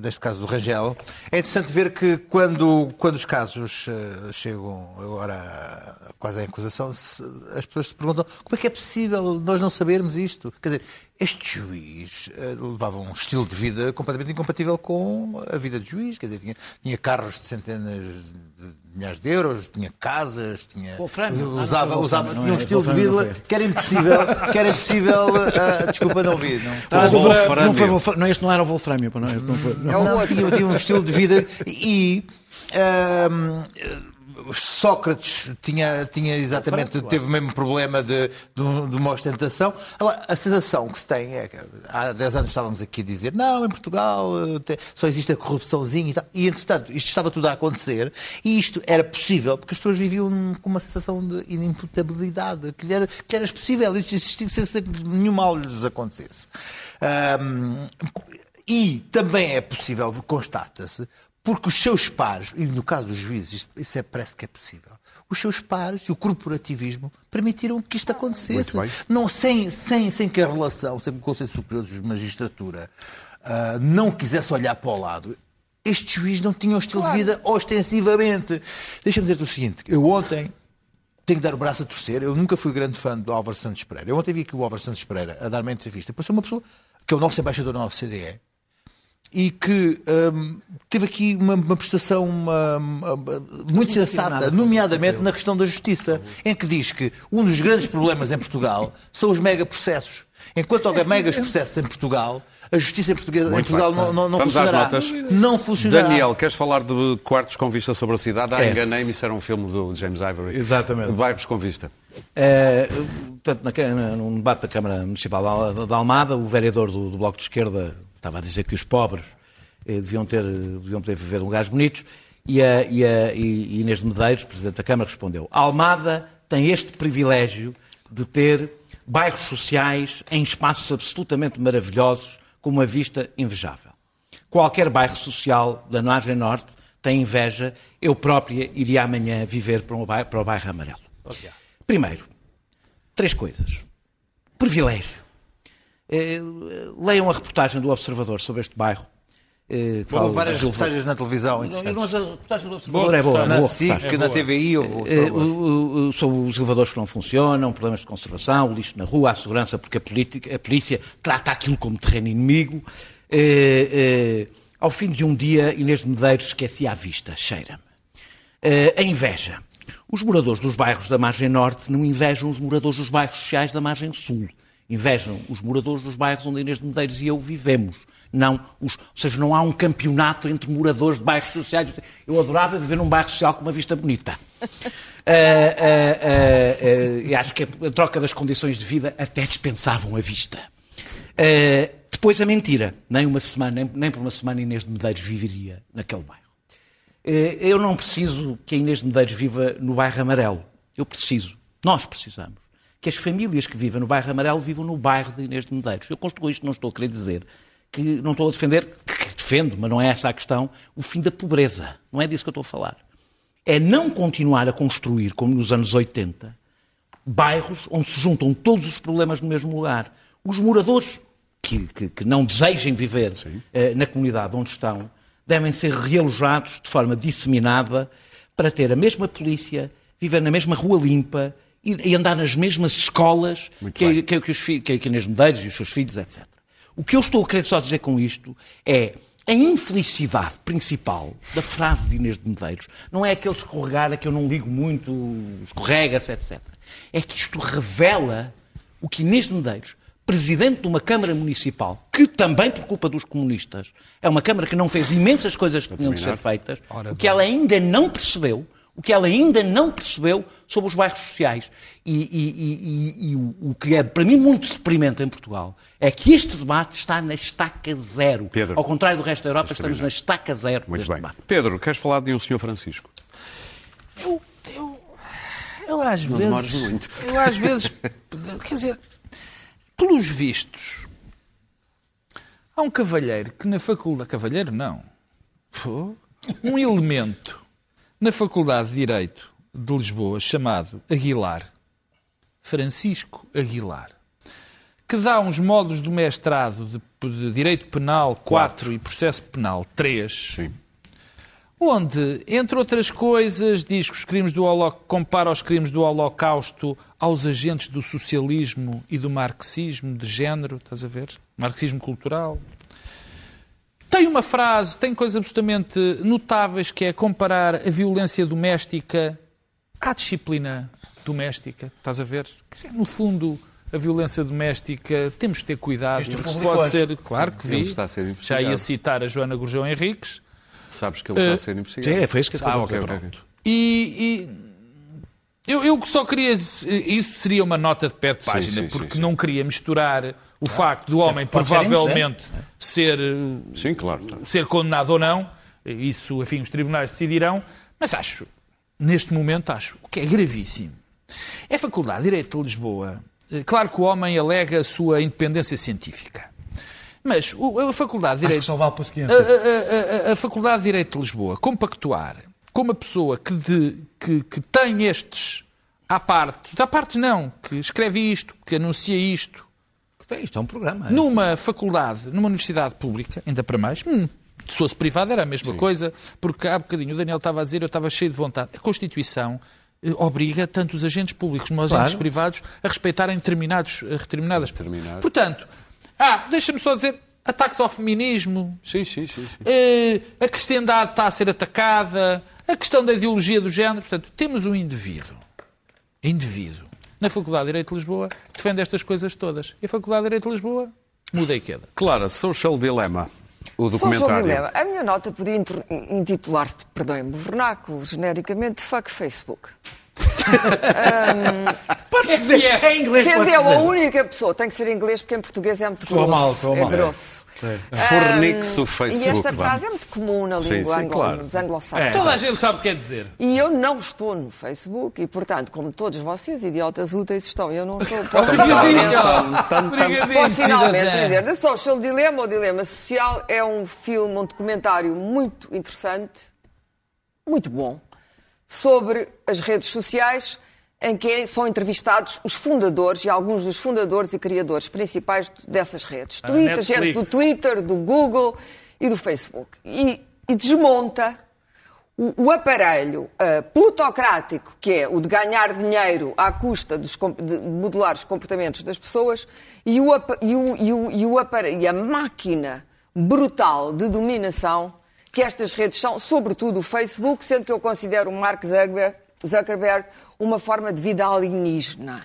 neste caso do Rangel, é interessante ver que quando, quando os casos chegam agora quase à acusação, as pessoas se perguntam como é que é possível nós não sabermos isto? Quer dizer, este juiz levava um estilo de vida completamente incompatível com a vida de juiz, quer dizer, tinha, tinha carros de centenas de milhares de euros, tinha casas, tinha Pô, Franco, usava, não, não, usava não, não, tinha um é, estilo de vida que era impossível, que era impossível, uh, desculpa não ouvir. Não, não foi Wolfram, não, este não era o Wolframio, não, este não foi. Não, não tinha, tinha um estilo de vida e uh, Sócrates tinha, tinha exatamente, teve o mesmo problema de, de uma ostentação. Agora, a sensação que se tem é que há dez anos estávamos aqui a dizer não, em Portugal só existe a corrupçãozinha e tal. E, entretanto, isto estava tudo a acontecer e isto era possível porque as pessoas viviam com uma sensação de inimputabilidade, que lhe era, que era possível isto existir sem que nenhum mal lhes acontecesse. Um, e também é possível, constata-se, porque os seus pares, e no caso dos juízes, isso é, parece que é possível, os seus pares e o corporativismo permitiram que isto acontecesse. Não, sem, sem, sem que a relação, sem que o Conselho Superior de Magistratura uh, não quisesse olhar para o lado. este juiz não tinha um estilo claro. de vida ostensivamente. Deixa-me dizer-te o seguinte, eu ontem tenho que dar o braço a torcer, eu nunca fui grande fã do Álvaro Santos Pereira. Eu ontem vi aqui o Álvaro Santos Pereira a dar-me uma entrevista, depois é uma pessoa que é o nosso embaixador na O C D E, e que hum, teve aqui uma, uma prestação uma, uma, muito sensata, nomeadamente na questão da justiça, em que diz que um dos grandes problemas em Portugal são os megaprocessos. Enquanto houver megas processos em Portugal, a justiça em, português, em Portugal bem, não, não, não, funcionará. não funcionará. Daniel, queres falar de quartos com vista sobre a cidade? Ah, é. Enganei-me, isso era um filme do James Ivory. Exatamente. Bairros com vista. É, portanto, na, num debate da Câmara Municipal da Almada, o vereador do, do Bloco de Esquerda estava a dizer que os pobres eh, deviam, ter, deviam poder viver em lugares bonitos e, a, e, a, e Inês de Medeiros, Presidente da Câmara, respondeu: a Almada tem este privilégio de ter bairros sociais em espaços absolutamente maravilhosos, com uma vista invejável. Qualquer bairro social da margem norte tem inveja, eu própria iria amanhã viver para o bairro, para o bairro Amarelo. Okay. Primeiro, três coisas. Privilégio. Leiam a reportagem do Observador sobre este bairro. Eh, Houve várias reportagens na televisão. Não, a reportagem do Observador boa, é boa. Na boa, S I C, é na T V I. Ou... Eh, o, o, sobre os elevadores que não funcionam, problemas de conservação, o lixo na rua, a segurança, porque a, política, a polícia trata aquilo como terreno inimigo. Eh, eh, ao fim de um dia, Inês de Medeiros esquecia a vista, cheira-me. Eh, a inveja. Os moradores dos bairros da margem norte não invejam os moradores dos bairros sociais da margem sul. Invejam os moradores dos bairros onde Inês de Medeiros e eu vivemos. Não, os, ou seja, não há um campeonato entre moradores de bairros sociais. Eu adorava viver num bairro social com uma vista bonita. uh, uh, uh, uh, e acho que a troca das condições de vida até dispensavam a vista. Uh, depois a mentira. Nem, uma semana, nem, nem por uma semana Inês de Medeiros viveria naquele bairro. Uh, eu não preciso que a Inês de Medeiros viva no bairro Amarelo. Eu preciso. Nós precisamos que as famílias que vivem no bairro Amarelo vivam no bairro de Inês de Medeiros. Eu construo isto, não estou a querer dizer que não estou a defender, que defendo, mas não é essa a questão, o fim da pobreza. Não é disso que eu estou a falar. É não continuar a construir, como nos anos oitenta, bairros onde se juntam todos os problemas no mesmo lugar. Os moradores que, que, que não desejem viver eh, na comunidade onde estão devem ser realojados de forma disseminada para ter a mesma polícia, viver na mesma rua limpa e, e andar nas mesmas escolas que, que, que, os, que, que Inês Medeiros e os seus filhos, etcétera. O que eu estou a querer só dizer com isto é a infelicidade principal da frase de Inês de Medeiros. Não é aquele escorregar a que eu não ligo muito, escorrega-se, etcétera. É que isto revela o que Inês de Medeiros, presidente de uma Câmara Municipal, que também por culpa dos comunistas, é uma Câmara que não fez imensas coisas que tinham de ser feitas, Ora, o que ela ainda não percebeu, o que ela ainda não percebeu sobre os bairros sociais. E, e, e, e o, o que é, para mim, muito deprimente em Portugal é que este debate está na estaca zero. Pedro, ao contrário do resto da Europa, estamos na estaca zero muito deste bem. debate. Pedro, queres falar de um senhor Francisco? Eu, eu, eu às não vezes... Muito. Eu às vezes... Quer dizer, pelos vistos, há um cavalheiro que na faculdade... Cavalheiro, não. Um elemento... Na Faculdade de Direito de Lisboa, chamado Aguilar, Francisco Aguilar, que dá uns módulos do mestrado de, de Direito Penal quatro e Processo Penal três, Sim. onde, entre outras coisas, diz que os crimes do Holoc... compara os crimes do Holocausto aos agentes do socialismo e do marxismo de género, estás a ver? Marxismo cultural... Tem uma frase, tem coisas absolutamente notáveis, que é comparar a violência doméstica à disciplina doméstica. Estás a ver? Quer dizer, no fundo, a violência doméstica, temos de ter cuidado. Isto pode hoje. ser... Claro que vi. Está a ser investigado. Já ia citar a Joana Gurjão Henriques. Sabes que ele está uh, a ser investigado. Sim, foi isso que eu ah, okay, okay. E... e... Eu, eu só queria... Isso seria uma nota de pé de página, sim, sim, porque sim, sim. não queria misturar o ah, facto do homem provavelmente ser, ser, sim, claro, claro. ser condenado ou não. Isso, enfim, os tribunais decidirão. Mas acho, neste momento, acho o que é gravíssimo. É a Faculdade de Direito de Lisboa. Claro que o homem alega a sua independência científica. Mas a Faculdade de Direito... Acho que só vale a, a, a, a Faculdade de Direito de Lisboa compactuar... com uma pessoa que, de, que, que tem estes à parte, à parte não, que escreve isto, que anuncia isto. Que tem isto, é um programa. É? Numa faculdade, numa universidade pública, ainda para mais, se fosse privado era a mesma Sim. coisa, porque há bocadinho o Daniel estava a dizer, eu estava cheio de vontade. A Constituição obriga tanto os agentes públicos como os claro. agentes privados a respeitarem determinados, determinadas... Determinado. Portanto, ah, deixa-me só dizer... Ataques ao feminismo, sim, sim, sim, sim. a cristandade está a ser atacada, a questão da ideologia do género. Portanto, temos um indivíduo, indivíduo, na Faculdade de Direito de Lisboa, que defende estas coisas todas. E a Faculdade de Direito de Lisboa muda e queda. Clara, Social Dilemma, o documentário. Social Dilemma. A minha nota podia intitular-se, perdoem-me, vernáculo, genericamente, fuck Facebook. um, pode dizer, é, é inglês, sendo eu a única pessoa, tem que ser inglês porque em português é muito grosso. Mal, é mal. grosso. É. Fornique-se o Facebook. E esta frase vamos. é muito comum na língua sim, sim, claro. dos anglo-saxos. É. Toda a gente sabe o que quer dizer. E eu não estou no Facebook e, portanto, como todos vocês, idiotas úteis estão, eu não estou. Posso finalmente dizer, The Social Dilemma, ou Dilema Social, é um filme, um documentário muito interessante, muito bom, sobre as redes sociais, em que são entrevistados os fundadores e alguns dos fundadores e criadores principais dessas redes. A Twitter, gente do Twitter, do Google e do Facebook. E, e desmonta o, o aparelho uh, plutocrático, que é o de ganhar dinheiro à custa dos, de modular os comportamentos das pessoas, e, o, e, o, e, o, e, o aparelho, e a máquina brutal de dominação que estas redes são, sobretudo o Facebook, sendo que eu considero o Mark Zuckerberg uma forma de vida alienígena.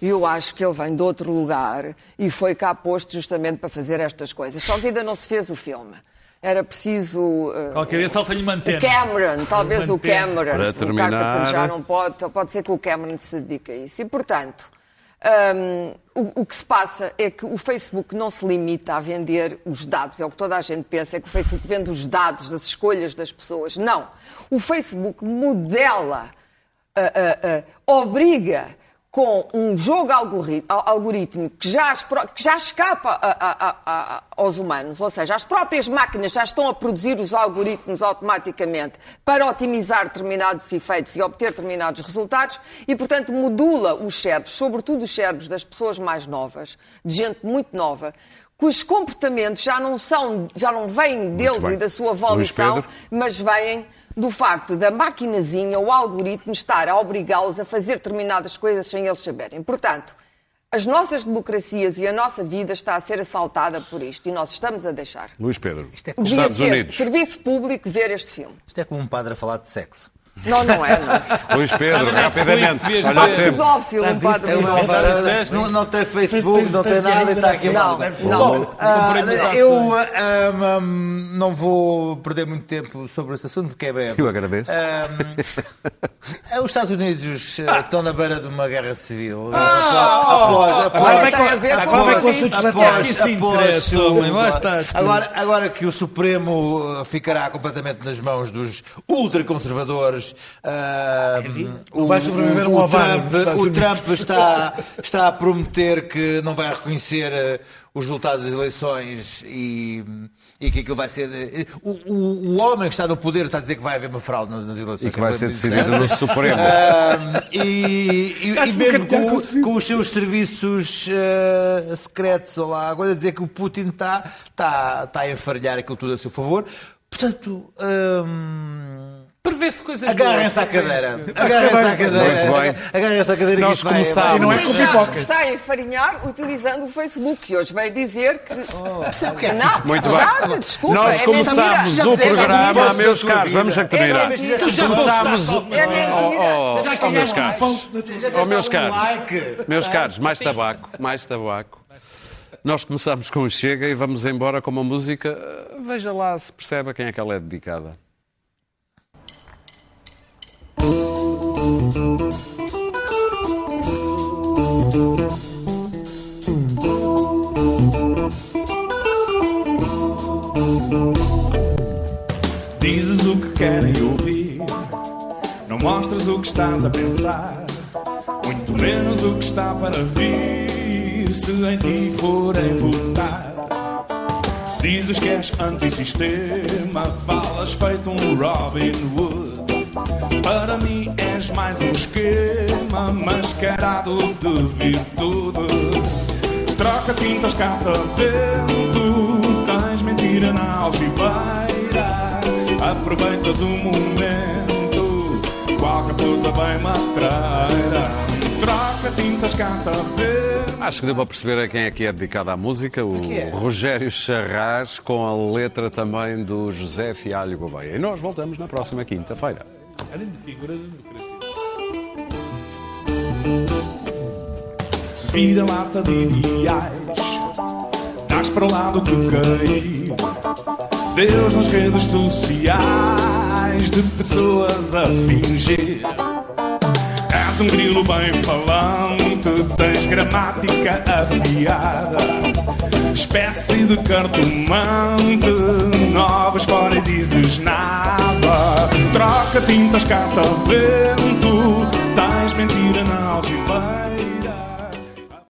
Eu acho que ele vem de outro lugar e foi cá posto justamente para fazer estas coisas. Só que ainda não se fez o filme. Era preciso... Uh, Qualquer vez falta-lhe manter. O Cameron, talvez manter. o Cameron. Para terminar... Já não pode, pode ser que o Cameron se dedique a isso. E, portanto... Um, o, o que se passa é que o Facebook não se limita a vender os dados. É o que toda a gente pensa, é que o Facebook vende os dados das escolhas das pessoas. Não. O Facebook modela, uh, uh, uh, obriga com um jogo algorítmico que já, que já escapa a, a, a, aos humanos. Ou seja, as próprias máquinas já estão a produzir os algoritmos automaticamente para otimizar determinados efeitos e obter determinados resultados e, portanto, modula os cérebros, sobretudo os cérebros das pessoas mais novas, de gente muito nova, cujos comportamentos já não, são, já não vêm deles e da sua volição, mas vêm... do facto da maquinazinha, o algoritmo, estar a obrigá-los a fazer determinadas coisas sem eles saberem. Portanto, as nossas democracias e a nossa vida está a ser assaltada por isto e nós estamos a deixar. Luís Pedro, isto é como Estados Unidos. Serviço público ver este filme. Isto é como um padre a falar de sexo. Não, não é, não. Luís Pedro, rapidamente. Olha o tempo. Não tem Facebook, não tem nada e está aqui. Não, não. Eu não vou perder muito tempo sobre esse assunto, porque é breve. Eu agradeço. Os Estados Unidos estão na beira de uma guerra civil. Após, após, após. Agora que o Supremo ficará completamente nas mãos dos ultraconservadores. Uh, o, vai sobreviver um avaro. O Trump está, está a prometer que não vai reconhecer os resultados das eleições e, e que aquilo vai ser... O, o, o homem que está no poder está a dizer que vai haver uma fraude nas, nas eleições. E que vai ser decidido no Supremo. Uh, e, e, e mesmo com, com os seus serviços uh, secretos, ou lá, agora a dizer que o Putin está, está, está a enfarelhar aquilo tudo a seu favor. Portanto... Um, Prevê-se coisas Agarrem-se à cadeira. Agarrem-se à cadeira. Agarrem-se à cadeira Nós começámos. Não é com pipoca. Está a enfarinhar utilizando o Facebook, que hoje veio dizer que... Percebe o que é? Muito bem. Desculpa. Nós começámos o programa, meus caros. Vamos a terminar. Começámos o... É mentira. Oh, meus caros. Meus caros, mais tabaco. Mais tabaco. Nós começámos com o Chega e vamos embora com uma música. Veja lá se percebe a quem é que ela é dedicada. Dizes o que querem ouvir, não mostras o que estás a pensar, muito menos o que está para vir, se em ti forem votar. Dizes que és antissistema, falas feito um Robin Hood. Para mim és mais um esquema mascarado de virtude. Troca tintas, cata vento, tens mentiras Gira na algibeira, aproveitas o momento, qual raposa bem matreira, troca tintas canta verde. Acho que deu para perceber a quem é que é dedicada à música, o Rogério Charras, com a letra também do José Fialho Gouveia. E nós voltamos na próxima quinta-feira. Além de figuras de democracia. Vira lata de ideais, dás para o lado que cai. Deus nas redes sociais, de pessoas a fingir. És um grilo bem falante, tens gramática afiada, espécie de cartomante, novas fora e dizes nada. Troca tintas, cata vento, tens mentira na algibeira.